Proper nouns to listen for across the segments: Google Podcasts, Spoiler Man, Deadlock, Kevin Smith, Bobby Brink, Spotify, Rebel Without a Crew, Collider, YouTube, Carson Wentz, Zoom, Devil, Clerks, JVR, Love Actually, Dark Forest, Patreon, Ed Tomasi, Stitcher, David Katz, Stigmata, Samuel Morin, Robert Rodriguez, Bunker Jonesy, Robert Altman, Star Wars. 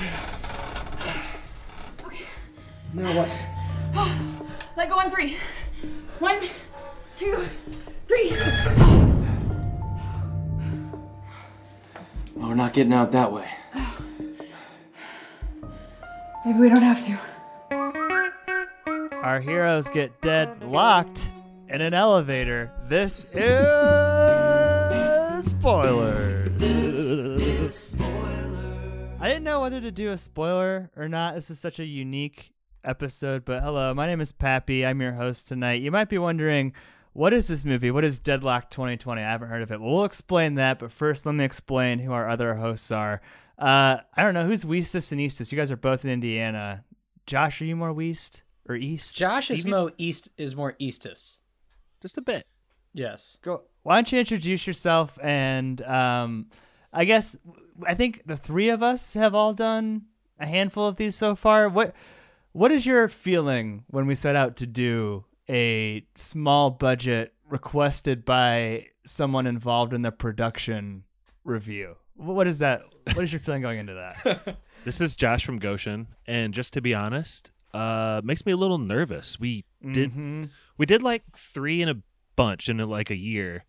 Okay. Now what? Oh, let go on three. 1, 2, 3. Well, we're not getting out that way. Oh. Maybe we don't have to. Our heroes get deadlocked in an elevator. This is spoilers. I didn't know whether to do a spoiler or not. This is such a unique episode, but hello, my name is Pappy. I'm your host tonight. You might be wondering, what is this movie? What is Deadlock 2020? I haven't heard of it. Well, we'll explain that, but first let me explain who our other hosts are. I don't know, who's Weestus and Eastus? You guys are both in Indiana. Josh, are you more Weest or East? Josh Stevie's? is more Eastus. Just a bit. Yes. Go. Why don't you introduce yourself? And I think the three of us have all done a handful of these so far. What is your feeling when we set out to do a small budget requested by someone involved in the production review? What is that? What is your feeling going into that? This is Josh from Goshen, and just to be honest, makes me a little nervous. We did like three in a bunch in like a year,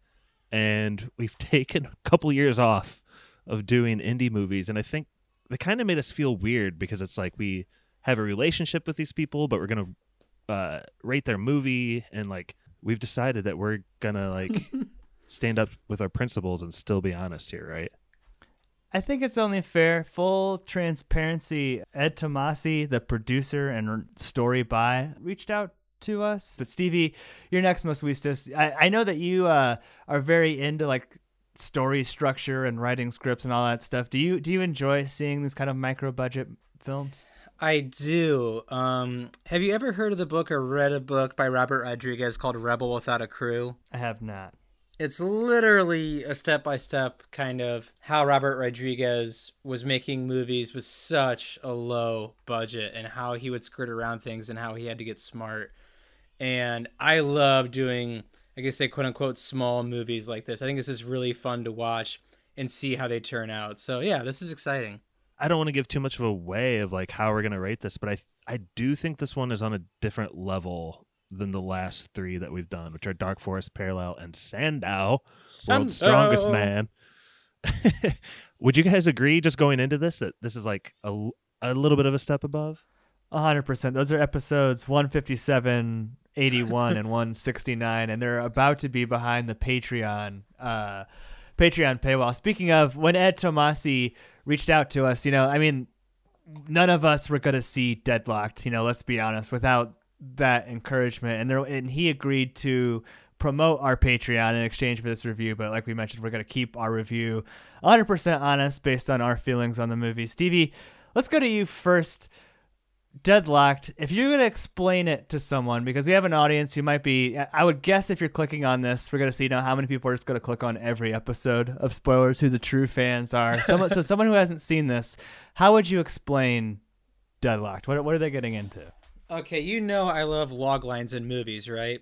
and we've taken a couple years off of doing indie movies, and I think they kind of made us feel weird because it's like we have a relationship with these people, but we're gonna rate their movie, and like we've decided that we're gonna like stand up with our principles and still be honest here, right? I think it's only fair. Full transparency, Ed Tomasi, the producer and story by, reached out to us. But Stevie, you're next most Weestus. I know that you are very into like story structure and writing scripts and all that stuff. Do you enjoy seeing these kind of micro-budget films? I do. Have you ever heard of the book or read a book by Robert Rodriguez called Rebel Without a Crew? I have not. It's literally a step-by-step kind of how Robert Rodriguez was making movies with such a low budget and how he would skirt around things and how he had to get smart. And I love doing, I guess they quote-unquote small movies like this. I think this is really fun to watch and see how they turn out. So, yeah, this is exciting. I don't want to give too much of a way of like how we're going to rate this, but I do think this one is on a different level than the last three that we've done, which are Dark Forest, Parallel, and Sandow, World's Strongest Man. Would you guys agree, just going into this, that this is like a little bit of a step above? 100%. Those are episodes 157, 81, and 169, and they're about to be behind the Patreon paywall. Speaking of, when Ed Tomasi reached out to us, you know, I mean, none of us were going to see Deadlocked, you know, let's be honest, without that encouragement, and he agreed to promote our Patreon in exchange for this review. But like we mentioned, we're going to keep our review 100% honest based on our feelings on the movie. Stevie, let's go to you first. Deadlocked, if you're going to explain it to someone, because we have an audience who might be, I would guess if you're clicking on this, we're going to see now how many people are just going to click on every episode of spoilers, who the true fans are. So someone who hasn't seen this, how would you explain Deadlocked? What are they getting into? Okay, you know I love log lines in movies, right?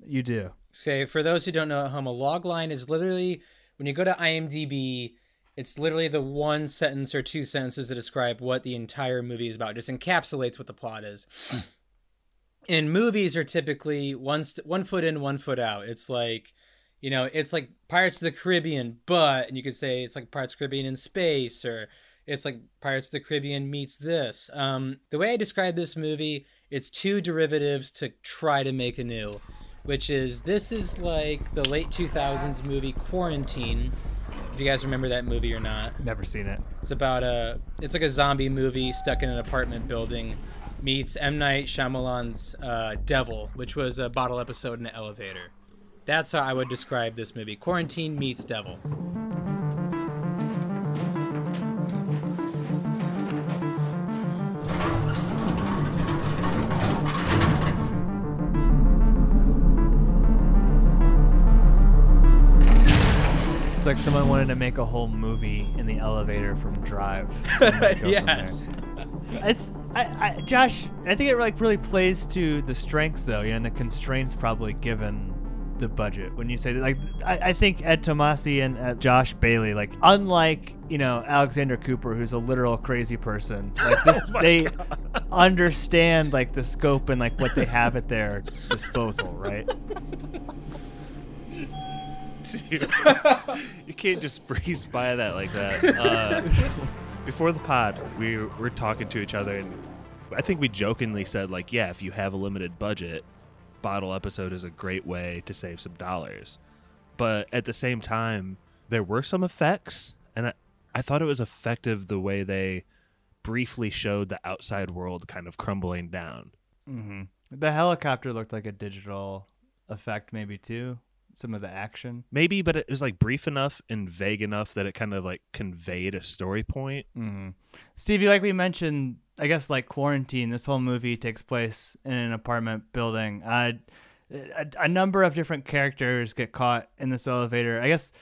You do. So for those who don't know at home, a log line is literally, when you go to IMDb, it's literally the one sentence or two sentences that describe what the entire movie is about. It just encapsulates what the plot is. And movies are typically one foot in, one foot out. It's like, you know, it's like Pirates of the Caribbean, but, and you could say it's like Pirates of the Caribbean in space, or it's like Pirates of the Caribbean meets this. The way I describe this movie, it's two derivatives to try to make anew, which is, this is like the late 2000s movie Quarantine, if you guys remember that movie or not. Never seen it. It's about it's like a zombie movie stuck in an apartment building meets M. Night Shyamalan's Devil, which was a bottle episode in an elevator. That's how I would describe this movie. Quarantine meets Devil. It's like someone wanted to make a whole movie in the elevator from Drive. Yes. Josh, I think it like really plays to the strengths, though, you know, and the constraints probably given the budget when you say that. Like, I think Ed Tomasi and Josh Bailey, like, unlike, you know, Alexander Cooper, who's a literal crazy person, like this, they understand like the scope and like what they have at their disposal, right? Dude, you can't just breeze by that like that. Before the pod, we're talking to each other, and I think we jokingly said, like, yeah, if you have a limited budget, bottle episode is a great way to save some dollars. But at the same time, there were some effects, and I thought it was effective the way they briefly showed the outside world kind of crumbling down. Mm-hmm. The helicopter looked like a digital effect maybe too. Some of the action. Maybe, but it was like brief enough and vague enough that it kind of like conveyed a story point. Mm-hmm. Stevie, like we mentioned, I guess like Quarantine, this whole movie takes place in an apartment building. A number of different characters get caught in this elevator. I guess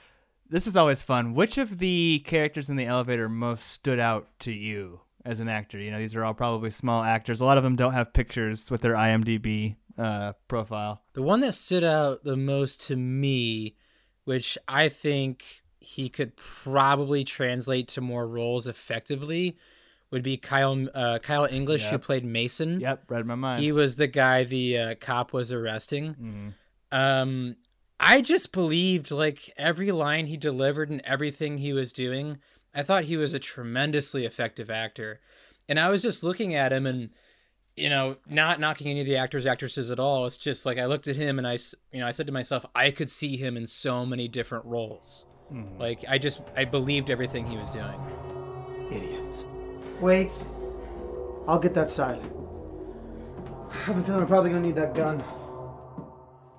this is always fun. Which of the characters in the elevator most stood out to you as an actor? You know, these are all probably small actors. A lot of them don't have pictures with their IMDb profile. The one that stood out the most to me, which I think he could probably translate to more roles effectively, would be Kyle English, yep, who played Mason. Yep, read my mind. He was the guy the cop was arresting. Mm-hmm. I just believed like every line he delivered and everything he was doing. I thought he was a tremendously effective actor, and I was just looking at him and, you know, not knocking any of the actors, actresses at all. It's just like I looked at him and I said to myself, I could see him in so many different roles. Mm. Like I believed everything he was doing. Idiots. Wait, I'll get that side. I have a feeling I'm probably gonna need that gun.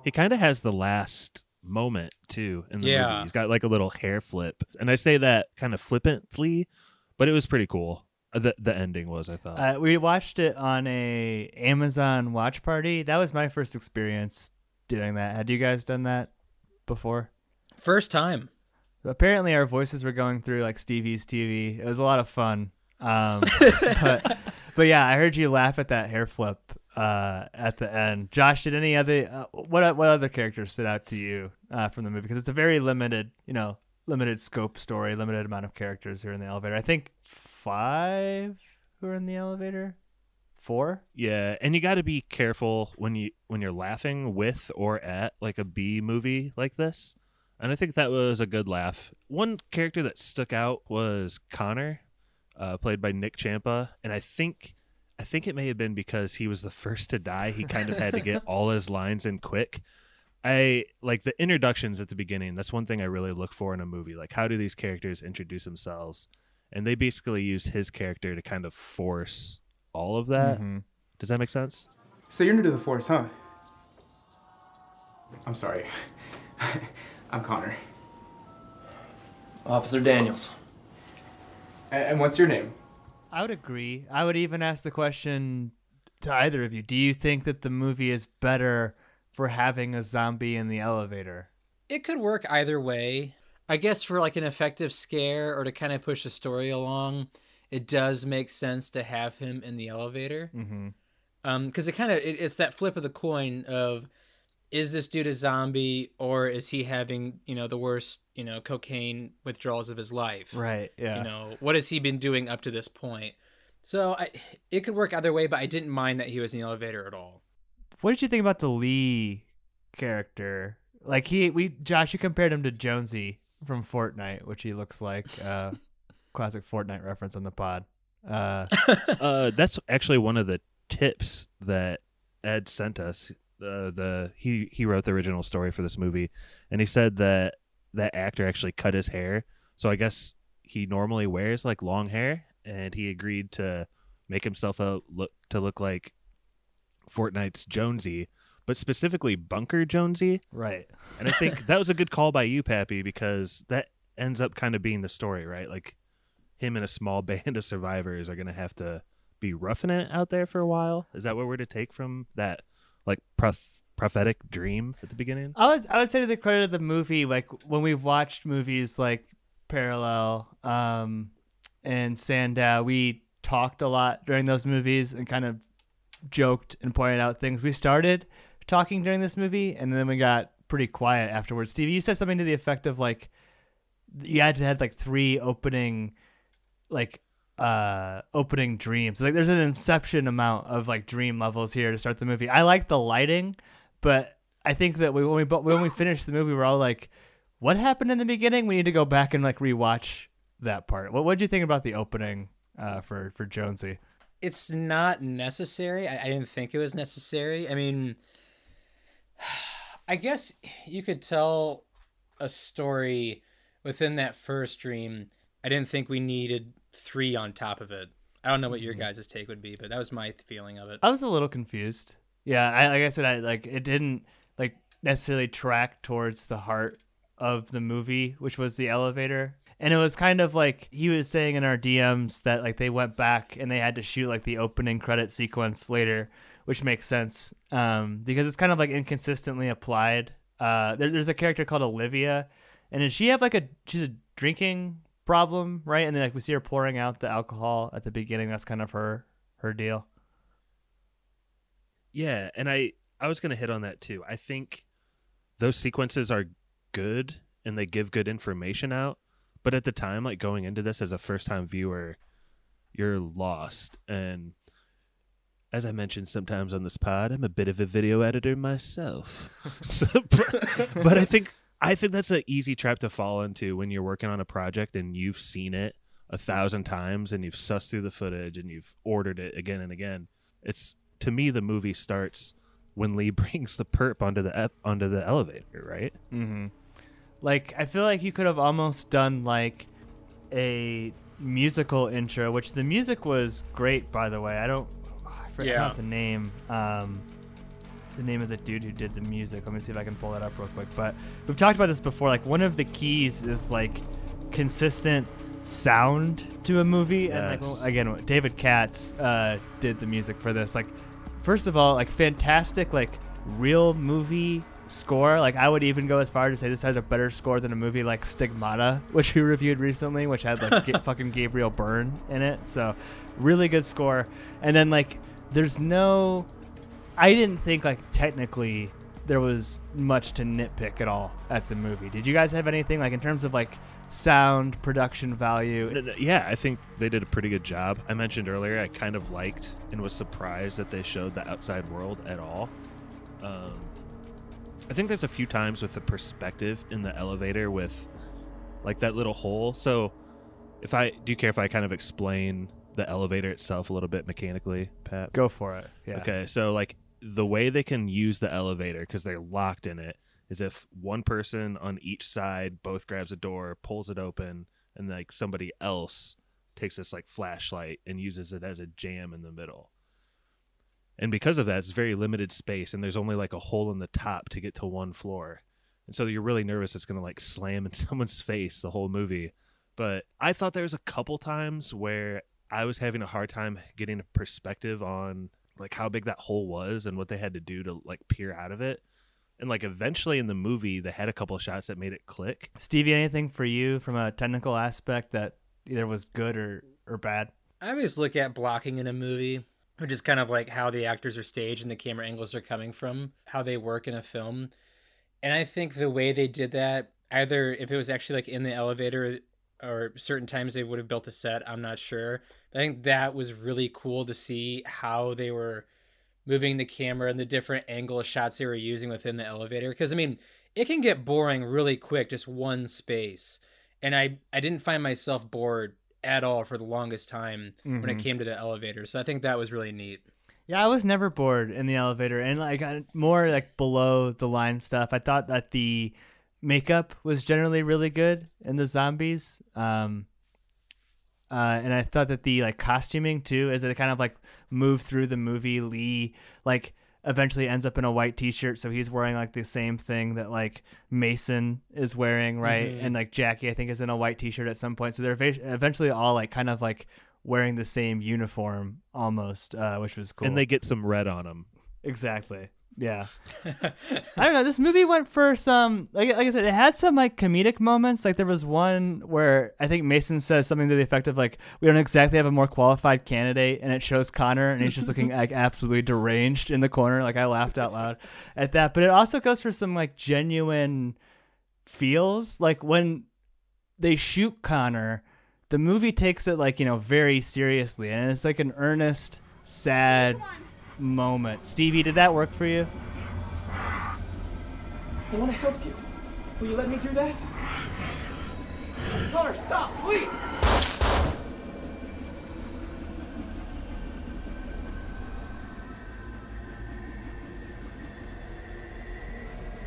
He kind of has the last moment too in the movie. He's got like a little hair flip, and I say that kind of flippantly, but it was pretty cool. The ending was, I thought. We watched it on a Amazon watch party. That was my first experience doing that. Had you guys done that before? First time. Apparently our voices were going through like Stevie's TV. It was a lot of fun. But yeah, I heard you laugh at that hair flip at the end. Josh, did any other what other characters stood out to you from the movie? Because it's a very limited scope story, limited amount of characters who are in the elevator. I think 5 who are in the elevator? 4? Yeah, and you got to be careful when you're laughing with or at like a B movie like this. And I think that was a good laugh. One character that stuck out was Connor, played by Nick Champa, and I think it may have been because he was the first to die. He kind of had to get all his lines in quick. I like the introductions at the beginning. That's one thing I really look for in a movie. Like, how do these characters introduce themselves? And they basically use his character to kind of force all of that. Mm-hmm. Does that make sense? So you're new to the force, huh? I'm sorry. I'm Connor. Officer Daniels. And what's your name? I would agree. I would even ask the question to either of you. Do you think that the movie is better for having a zombie in the elevator? It could work either way. I guess for like an effective scare or to kind of push the story along, it does make sense to have him in the elevator. Mm-hmm. 'Cause it's that flip of the coin of, is this dude a zombie or is he having, you know, the worst, you know, cocaine withdrawals of his life? Right. Yeah. You know, what has he been doing up to this point? So it could work either way, but I didn't mind that he was in the elevator at all. What did you think about the Lee character? Like Josh, you compared him to Jonesy from Fortnite, which he looks like. Classic Fortnite reference on the pod. That's actually one of the tips that Ed sent us. He wrote the original story for this movie, and he said that actor actually cut his hair. So I guess he normally wears like long hair, and he agreed to make himself look like Fortnite's Jonesy, but specifically Bunker Jonesy. Right. And I think that was a good call by you, Pappy, because that ends up kind of being the story, right? Like him and a small band of survivors are going to have to be roughing it out there for a while. Is that what we're to take from that? Like prophetic dream at the beginning? I would say to the credit of the movie, like when we've watched movies like Parallel and Sandow, we talked a lot during those movies and kind of joked and pointed out things. We started talking during this movie, and then we got pretty quiet afterwards. Stevie, you said something to the effect of like you had like three opening opening dreams. Like there's an Inception amount of like dream levels here to start the movie. I like the lighting, but I think that when we finished the movie, we're all like, what happened in the beginning? We need to go back and like rewatch that part. What did you think about the opening for Jonesy? It's not necessary. I didn't think it was necessary. I mean, I guess you could tell a story within that first dream. I didn't think we needed three on top of it. I don't know what your guys' take would be, but that was my feeling of it. I was a little confused. Yeah, like I said, it didn't like necessarily track towards the heart of the movie, which was the elevator. And it was kind of like he was saying in our DMs that like they went back and they had to shoot like the opening credit sequence later, which makes sense because it's kind of like inconsistently applied. There's a character called Olivia, and does she have like she's a drinking problem, right? And then like we see her pouring out the alcohol at the beginning. That's kind of her deal. Yeah, and I was gonna hit on that too. I think those sequences are good and they give good information out. But at the time, like going into this as a first-time viewer, you're lost. And as I mentioned sometimes on this pod, I'm a bit of a video editor myself. But I think that's an easy trap to fall into when you're working on a project and you've seen it 1,000 times and you've sussed through the footage and you've ordered it again and again. It's, to me, the movie starts when Lee brings the perp onto the elevator, right? Mm-hmm. Like, I feel like you could have almost done, like, a musical intro, which the music was great, by the way. I forgot the name. The name of the dude who did the music. Let me see if I can pull that up real quick. But we've talked about this before. Like, one of the keys is, like, consistent sound to a movie. Yes. And, like, well, again, David Katz did the music for this. Like, first of all, like, fantastic, like, real movie score. Like, I would even go as far to say this has a better score than a movie like Stigmata, which we reviewed recently, which had like fucking Gabriel Byrne in it. So really good score. And then like I didn't think like technically there was much to nitpick at all at the movie. Did you guys have anything like in terms of like sound, production value? Yeah, I think they did a pretty good job. I mentioned earlier I kind of liked and was surprised that they showed the outside world at all. I think there's a few times with the perspective in the elevator with like that little hole. So do you care if I kind of explain the elevator itself a little bit mechanically, Pat? Go for it. Yeah. Okay. So like the way they can use the elevator, cause they're locked in it, is if one person on each side, both grabs a door, pulls it open, and like somebody else takes this like flashlight and uses it as a jam in the middle. And because of that, it's very limited space, and there's only like a hole in the top to get to one floor. And so you're really nervous it's going to like slam in someone's face the whole movie. But I thought there was a couple times where I was having a hard time getting a perspective on like how big that hole was and what they had to do to like peer out of it. And like eventually in the movie, they had a couple shots that made it click. Stevie, anything for you from a technical aspect that either was good or bad? I always look at blocking in a movie, which is kind of like how the actors are staged and the camera angles are coming from, how they work in a film. And I think the way they did that, either if it was actually like in the elevator or certain times they would have built a set, I'm not sure. But I think that was really cool to see how they were moving the camera and the different angle shots they were using within the elevator. Because, I mean, it can get boring really quick, just one space. And I didn't find myself bored at all for the longest time when it came to the elevator. So I think that was really neat. Yeah, I was never bored in the elevator, and like more like below the line stuff. I thought that the makeup was generally really good in the zombies. And I thought that the like costuming too, as they kind of like move through the movie, Lee like eventually ends up in a white t-shirt. So he's wearing like the same thing that like Mason is wearing. Right. Mm-hmm. And like Jackie, I think, is in a white t-shirt at some point. So they're eventually all like kind of like wearing the same uniform almost, which was cool. And they get some red on them. Exactly. Yeah. I don't know. This movie went for some, like I said, it had some like comedic moments. Like there was one where I think Mason says something to the effect of like, we don't exactly have a more qualified candidate, and it shows Connor and he's just looking like absolutely deranged in the corner. Like I laughed out loud at that, but it also goes for some like genuine feels. Like when they shoot Connor, the movie takes it like, you know, very seriously, and it's like an earnest, sad moment. Stevie, did that work for you? I want to help you. Will you let me do that? Connor, stop, please!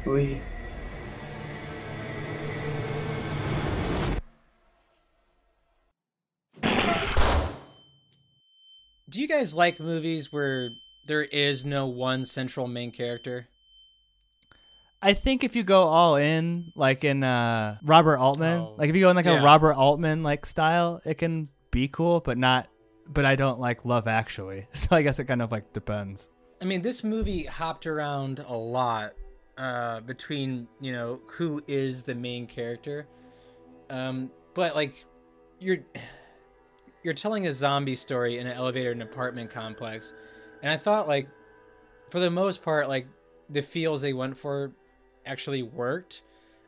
Lee. Do you guys like movies where there is no one central main character? I think if you go all in, like in Robert Altman, like if you go in like a Robert Altman like style, it can be cool, but not. But I don't like Love Actually, so I guess it kind of like depends. I mean, this movie hopped around a lot between, you know, who is the main character, but like you're telling a zombie story in an elevator in an apartment complex. And I thought, like, for the most part, like, the feels they went for actually worked,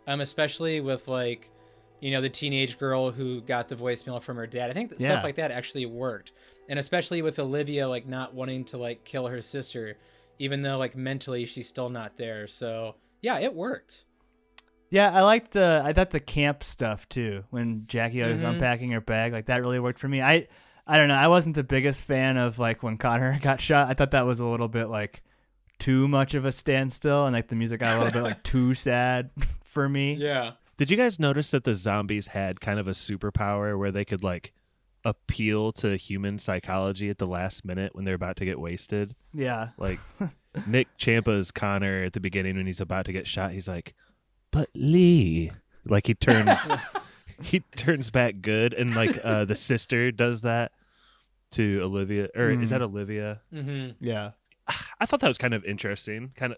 especially with, like, you know, the teenage girl who got the voicemail from her dad. I think that stuff like that actually worked. And especially with Olivia, like, not wanting to, like, kill her sister, even though, like, mentally she's still not there. So, yeah, it worked. Yeah, I thought the camp stuff, too, when Jackie was unpacking her bag. Like, that really worked for me. I don't know. I wasn't the biggest fan of like when Connor got shot. I thought that was a little bit like too much of a standstill, and like the music got a little bit like too sad for me. Yeah. Did you guys notice that the zombies had kind of a superpower where they could like appeal to human psychology at the last minute when they're about to get wasted? Yeah. Like Nick Champa's Connor at the beginning when he's about to get shot, he's like, "But Lee," like he turns back good, and like the sister does that to Olivia, or is that Olivia? Mm-hmm. Yeah, I thought that was kind of interesting. Kind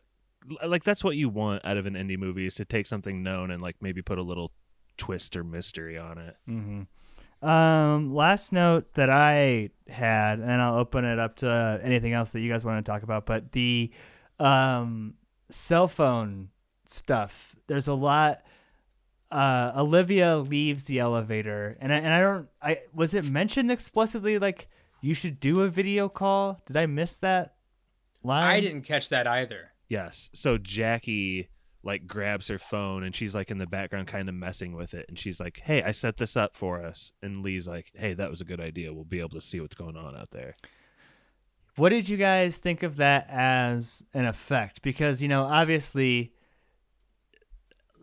of like that's what you want out of an indie movie, is to take something known and like maybe put a little twist or mystery on it. Mm-hmm. Last note that I had, and I'll open it up to anything else that you guys want to talk about, but the cell phone stuff. There's a lot. Olivia leaves the elevator, and I was it mentioned explicitly like you should do a video call? Did I miss that line? I didn't catch that either. Yes. So Jackie like grabs her phone and she's like in the background kind of messing with it, and she's like, "Hey, I set this up for us." And Lee's like, "Hey, that was a good idea. We'll be able to see what's going on out there." What did you guys think of that as an effect? Because, you know, obviously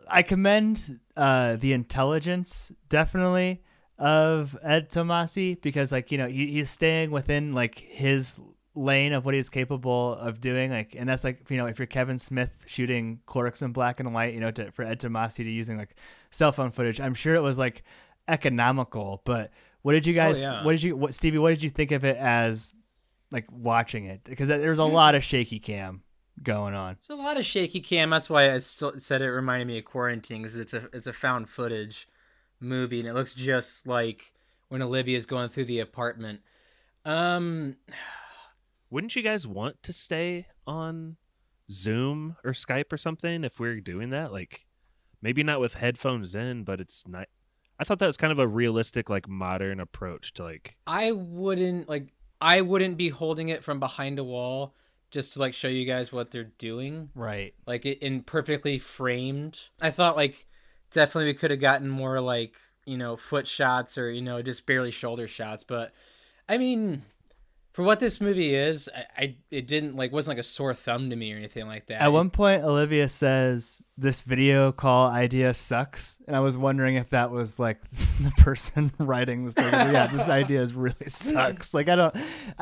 I commend the intelligence, definitely, of Ed Tomasi, because, like, you know, he's staying within, like, his lane of what he's capable of doing. Like, and that's, like, you know, if you're Kevin Smith shooting Clerks in black and white, you know, for Ed Tomasi to using, like, cell phone footage, I'm sure it was, like, economical. But what did you guys, Stevie, what did you think of it as, like, watching it? Because there's a lot of shaky cam going on. It's a lot of shaky cam. That's why I still said it reminded me of Quarantine, because it's a found footage movie, and it looks just like when Olivia's going through the apartment. Wouldn't you guys want to stay on Zoom or Skype or something if we're doing that? Like, maybe not with headphones in, but it's not. I thought that was kind of a realistic, like, modern approach to like. I wouldn't be holding it from behind a wall, just to like show you guys what they're doing. Right. Like it in perfectly framed. I thought like definitely we could have gotten more like, you know, foot shots or, you know, just barely shoulder shots. But I mean, for what this movie is, it wasn't like a sore thumb to me or anything like that. At one point, Olivia says, "This video call idea sucks." And I was wondering if that was like the person writing the story. Yeah, this idea is really sucks. Like, I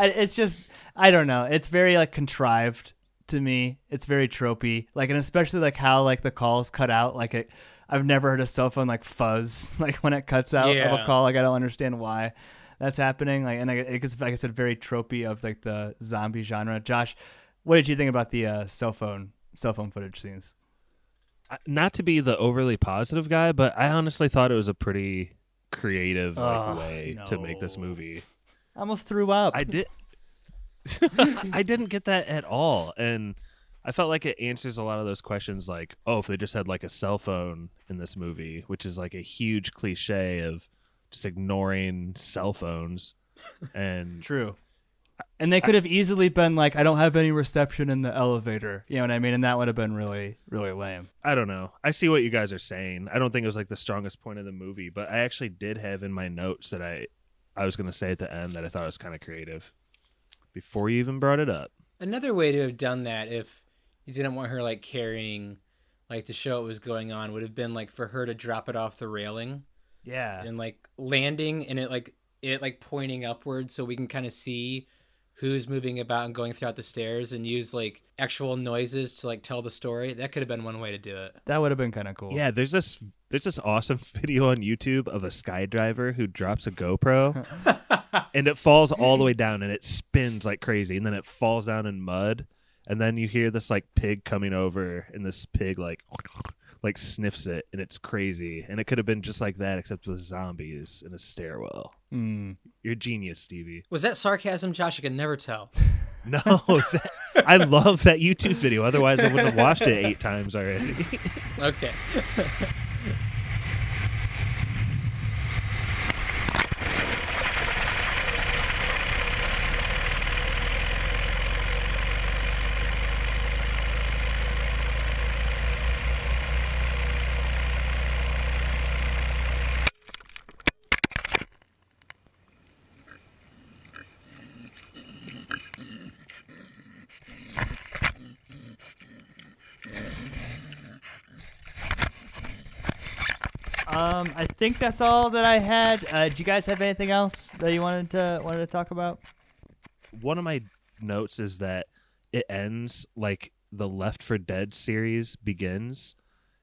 don't know. It's very like contrived to me. It's very tropey. Like, and especially like how like the calls cut out. Like I've never heard a cell phone like fuzz, like when it cuts out of a call. Like, I don't understand why that's happening. Like, and it gets, like I said, very tropey of like the zombie genre. Josh, What did you think about the cell phone footage scenes? Not to be the overly positive guy, but I honestly thought it was a pretty creative way to make this movie. I almost threw up. I didn't get that at all, and I felt like it answers a lot of those questions, like, oh, if they just had like a cell phone in this movie, which is like a huge cliche of just ignoring cell phones. And true. And they could have easily been like, I don't have any reception in the elevator. You know what I mean? And that would have been really, really lame. I don't know. I see what you guys are saying. I don't think it was like the strongest point of the movie, but I actually did have in my notes that I was going to say at the end that I thought it was kind of creative before you even brought it up. Another way to have done that, if you didn't want her like carrying like the show what was going on, would have been like for her to drop it off the railing. Yeah. And like landing and it like pointing upwards so we can kind of see who's moving about and going throughout the stairs, and use like actual noises to like tell the story. That could have been one way to do it. That would have been kind of cool. Yeah, there's this awesome video on YouTube of a skydiver who drops a GoPro and it falls all the way down and it spins like crazy and then it falls down in mud, and then you hear this like pig coming over and this pig like sniffs it, and it's crazy. And it could have been just like that, except with zombies in a stairwell. Mm. You're a genius, Stevie. Was that sarcasm, Josh? I could never tell. No, I love that YouTube video. Otherwise, I wouldn't have watched it 8 times already. Okay. I think that's all that I had. Do you guys have anything else that you wanted to talk about? One of my notes is that it ends like the Left 4 Dead series begins,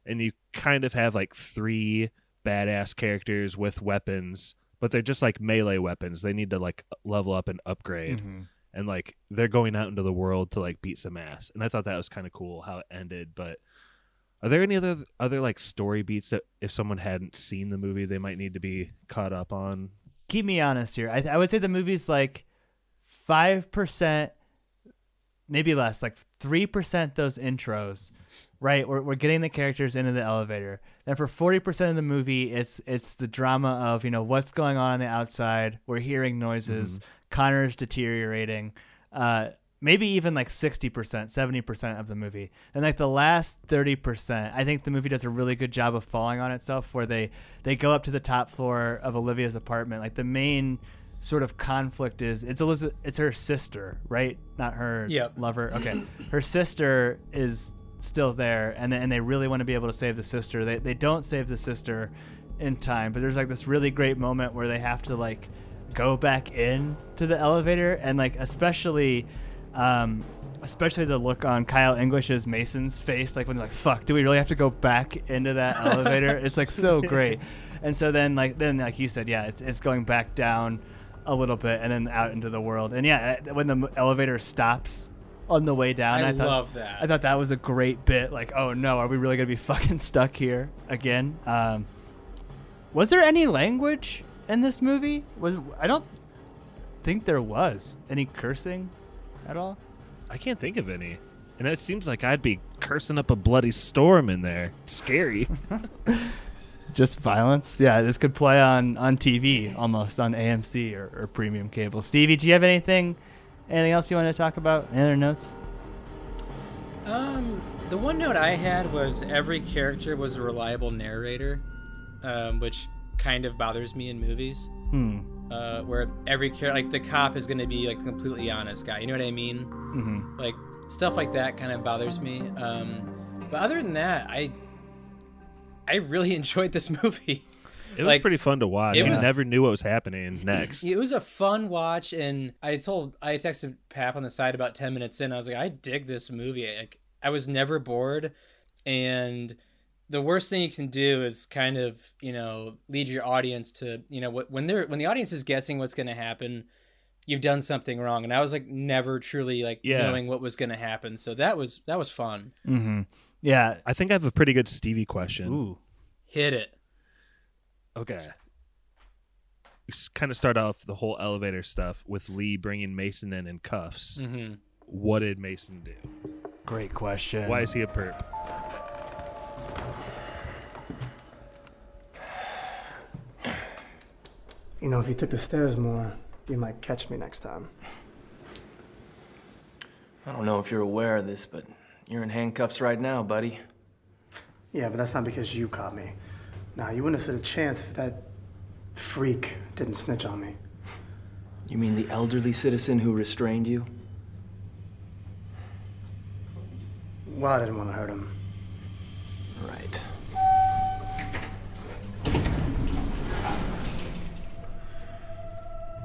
and you kind of have like 3 badass characters with weapons, but they're just like melee weapons. They need to like level up and upgrade, mm-hmm. and like they're going out into the world to like beat some ass. And I thought that was kind of cool how it ended, but. Are there any other like story beats that if someone hadn't seen the movie, they might need to be caught up on? Keep me honest here. I would say the movie's like 5%, maybe less, like 3% those intros, right? We're getting the characters into the elevator. Then for 40% of the movie, it's the drama of, you know, what's going on the outside. We're hearing noises. Mm-hmm. Connor's deteriorating. Maybe even like 60%, 70% of the movie. And like the last 30%, I think the movie does a really good job of falling on itself, where they go up to the top floor of Olivia's apartment. Like the main sort of conflict is it's her sister, right? Not her lover. Okay. Her sister is still there, and they really want to be able to save the sister. They don't save the sister in time, but there's like this really great moment where they have to like go back in to the elevator, and like especially the look on Kyle English's Mason's face, like when they're like, fuck, do we really have to go back into that elevator? It's like so great. And so then like you said, yeah, it's going back down a little bit and then out into the world. And yeah, when the elevator stops on the way down, I love that. I thought that was a great bit. Like, oh no, are we really going to be fucking stuck here again? Was there any language in this movie? I don't think there was any cursing at all? I can't think of any. And it seems like I'd be cursing up a bloody storm in there. It's scary. Just violence? Yeah, this could play on TV almost, on AMC or premium cable. Stevie, do you have anything else you want to talk about? Any other notes? The one note I had was every character was a reliable narrator, which kind of bothers me in movies. Hmm. Where every character, like the cop is going to be like completely honest guy, you know what I mean? Mm-hmm. Like stuff like that kind of bothers me. But other than that, I really enjoyed this movie. It was like, pretty fun to watch. You never knew what was happening next. It was a fun watch, and I texted Pap on the side about 10 minutes in. I was like, I dig this movie. I was never bored, and the worst thing you can do is kind of, you know, lead your audience to, you know, when the audience is guessing what's going to happen, you've done something wrong. And I was like never truly like knowing what was going to happen. So that was fun. Mm-hmm. Yeah. I think I have a pretty good Stevie question. Ooh, hit it. Okay. We kind of start off the whole elevator stuff with Lee bringing Mason in cuffs. Mm-hmm. What did Mason do? Great question. Why is he a perp? You know, if you took the stairs more, you might catch me next time. I don't know if you're aware of this, but you're in handcuffs right now, buddy. Yeah, but that's not because you caught me. Nah, you wouldn't have stood a chance if that freak didn't snitch on me. You mean the elderly citizen who restrained you? Well, I didn't want to hurt him. Right.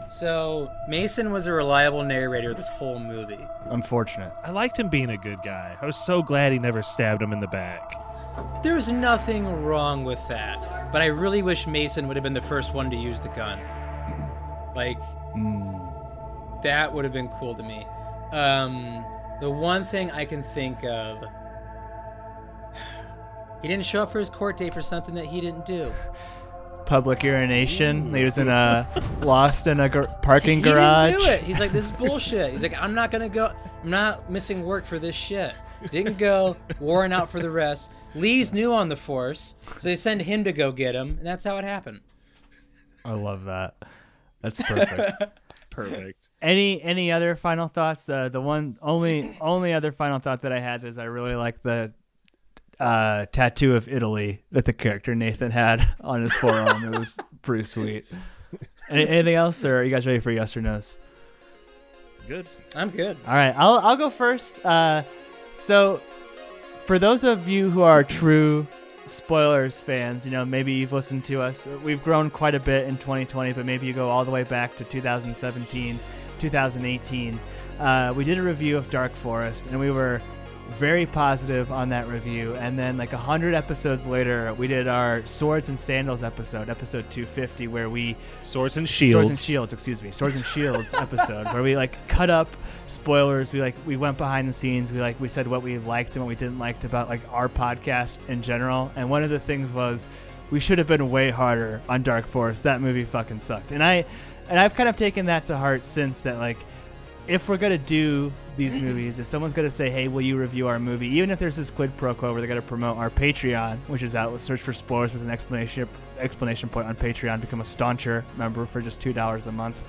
So, Mason was a reliable narrator this whole movie. Unfortunate. I liked him being a good guy. I was so glad he never stabbed him in the back. There's nothing wrong with that, but I really wish Mason would have been the first one to use the gun. Like, that would have been cool to me. The one thing I can think of, he didn't show up for his court date for something that he didn't do. Public urination. Ooh. He was in a lost in a parking garage. He didn't do it. He's like, this is bullshit. He's like, I'm not gonna go. I'm not missing work for this shit. Didn't go. Warrant out for the rest. Lee's new on the force, so they send him to go get him, and that's how it happened. I love that. That's perfect. Perfect. Any other final thoughts? The one only other final thought that I had is I really like the tattoo of Italy that the character Nathan had on his forearm. It was pretty sweet. Anything else, or are you guys ready for yes or no's? Good. I'm good. All right, I'll go first. So for those of you who are true spoilers fans, you know, maybe you've listened to us. We've grown quite a bit in 2020, but maybe you go all the way back to 2017, 2018. We did a review of Dark Forest, and we were very positive on that review. And then like 100 episodes later, we did our Swords and Sandals episode, episode 250, where we... Swords and Shields episode, where we like cut up spoilers. We went behind the scenes. We said what we liked and what we didn't like about like our podcast in general. And one of the things was we should have been way harder on Dark Forest. That movie fucking sucked. And I've kind of taken that to heart since that, like, if we're going to do these movies, if someone's going to say, hey, will you review our movie? Even if there's this quid pro quo where they're going to promote our Patreon, which is out, search for spoilers with an explanation point on Patreon, become a stauncher member for just $2 a month.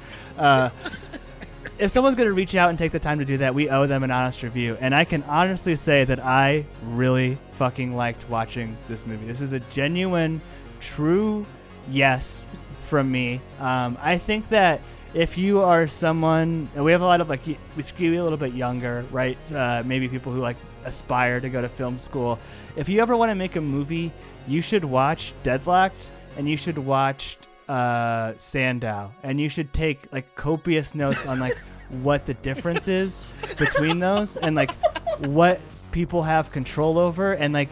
If someone's going to reach out and take the time to do that, we owe them an honest review. And I can honestly say that I really fucking liked watching this movie. This is a genuine, true yes from me. I think that if you are someone, we have a lot of like, we skew a little bit younger, right? Maybe people who like aspire to go to film school. If you ever want to make a movie, you should watch Deadlocked, and you should watch Sandow, and you should take like copious notes on like what the difference is between those and like what people have control over. And like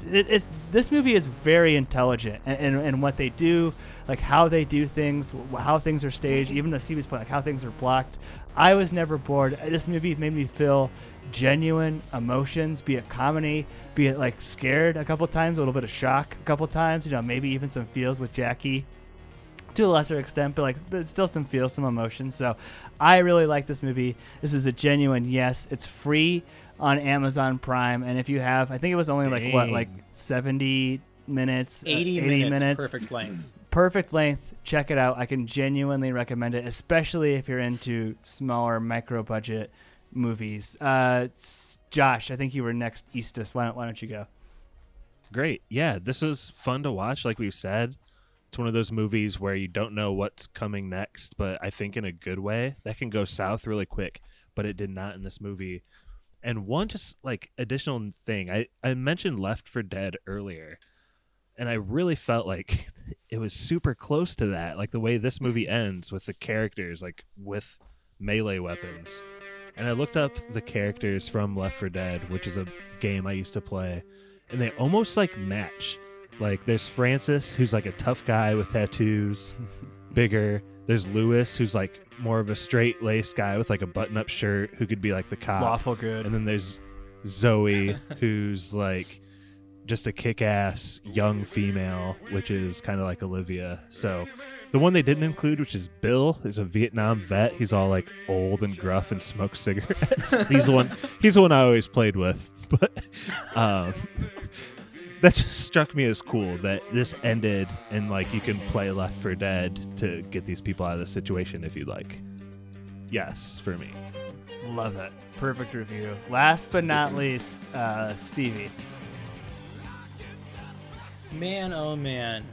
this movie is very intelligent in what they do. Like how they do things, how things are staged, even to Stevie's point, like how things are blocked. I was never bored. This movie made me feel genuine emotions, be it comedy, be it like scared a couple times, a little bit of shock a couple times, you know, maybe even some feels with Jackie to a lesser extent, but like but still some feels, some emotions. So I really like this movie. This is a genuine yes. It's free on Amazon Prime. And if you have, I think it was only like what, like 70 minutes, 80 minutes, perfect length. Perfect length. Check it out. I can genuinely recommend it, especially if you're into smaller micro-budget movies. Josh, I think you were next, Eastus. Why don't you go? Great. Yeah, this is fun to watch, like we've said. It's one of those movies where you don't know what's coming next, but I think in a good way. That can go south really quick, but it did not in this movie. And one just like additional thing, I mentioned Left 4 Dead earlier. And I really felt like it was super close to that, like the way this movie ends with the characters, like with melee weapons. And I looked up the characters from Left 4 Dead, which is a game I used to play, and they almost like match. Like, there's Francis, who's like a tough guy with tattoos, bigger. There's Lewis, who's like more of a straight-laced guy with like a button-up shirt who could be like the cop. Lawful good. And then there's Zoe, who's like just a kick-ass young female, which is kind of like Olivia. So the one they didn't include, which is Bill, is a Vietnam vet. He's all like old and gruff and smokes cigarettes. He's the one I always played with. But that just struck me as cool that this ended and like you can play Left 4 Dead to get these people out of the situation if you like. Yes, for me. Love it. Perfect review. Last but not least, Stevie. Man, oh man.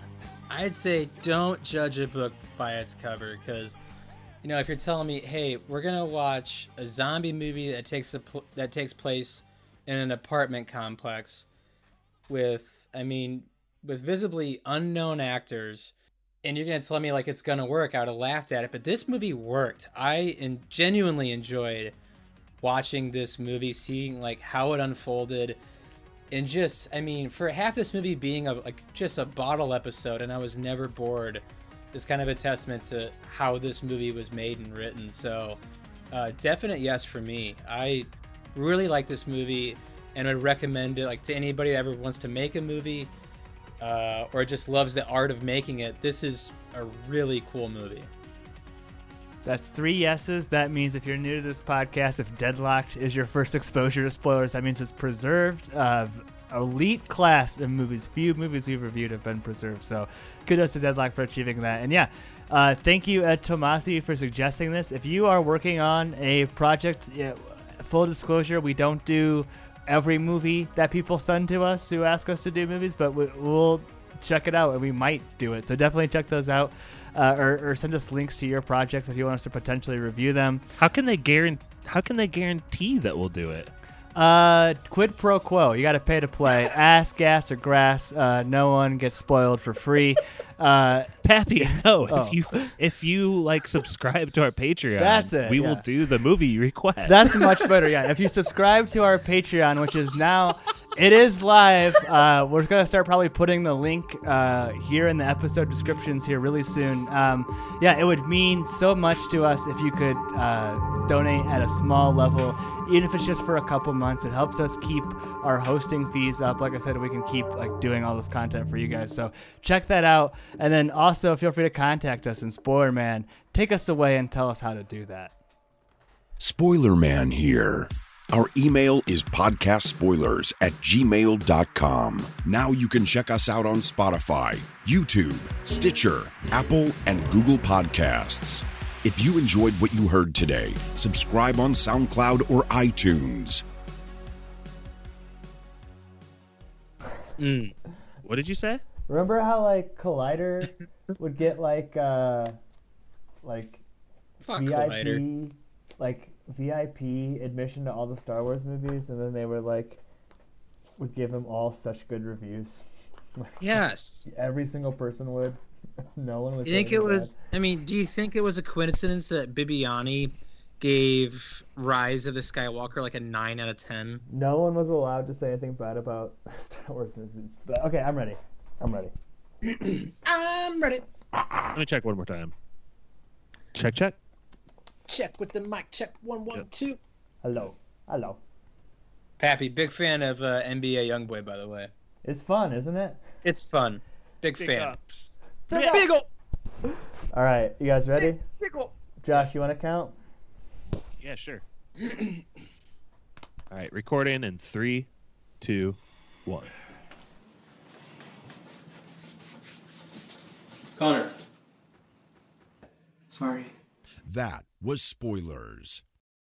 I'd say don't judge a book by its cover, because, you know, if you're telling me, hey, we're going to watch a zombie movie that takes place in an apartment complex with visibly unknown actors, and you're going to tell me like it's going to work, I would have laughed at it. But this movie worked. I genuinely enjoyed watching this movie, seeing like how it unfolded. And just, I mean, for half this movie being just a bottle episode, and I was never bored, is kind of a testament to how this movie was made and written. So, definite yes for me. I really like this movie, and would recommend it like to anybody who ever wants to make a movie, or just loves the art of making it. This is a really cool movie. That's 3 yeses. That means if you're new to this podcast, if Deadlocked is your first exposure to spoilers, that means it's preserved of elite class in movies. Few movies we've reviewed have been preserved. So kudos to Deadlock for achieving that. And yeah, thank you, Ed Tomasi, for suggesting this. If you are working on a project, full disclosure, we don't do every movie that people send to us who ask us to do movies, but we'll check it out and we might do it. So definitely check those out. Or send us links to your projects if you want us to potentially review them. How can they guarantee that we'll do it? Quid pro quo. You got to pay to play. Ass, gas, or grass. No one gets spoiled for free. Pappy, no. Oh. If you like subscribe to our Patreon, that's it. We will do the movie you request. That's much better. Yeah. If you subscribe to our Patreon, which is now. It is live. We're going to start probably putting the link here in the episode descriptions here really soon. It would mean so much to us if you could donate at a small level, even if it's just for a couple months. It helps us keep our hosting fees up. Like I said, we can keep like doing all this content for you guys. So check that out. And then also feel free to contact us. And Spoiler Man, take us away and tell us how to do that. Spoiler Man here. Our email is podcastspoilers@gmail.com. Now you can check us out on Spotify, YouTube, Stitcher, Apple, and Google Podcasts. If you enjoyed what you heard today, subscribe on SoundCloud or iTunes. What did you say? Remember how like Collider would get like fuck VIP, Collider. Like VIP admission to all the Star Wars movies, and then they were like, would give them all such good reviews. Yes. Every single person would. No one would. You think it was? I mean, do you think it was a coincidence that Bibiani gave Rise of the Skywalker like a 9 out of 10? No one was allowed to say anything bad about Star Wars movies. But okay, I'm ready. Let me check one more time. Check. Check with the mic. Check 1, 1, 2. Hello. Pappy, big fan of NBA Youngboy, by the way. It's fun, isn't it? It's fun. Big fan. Ups. Big ol'. All right, you guys ready? Big ol'. Josh, you want to count? Yeah, sure. All right, recording in 3, 2, 1. Connor. Sorry. That was spoilers.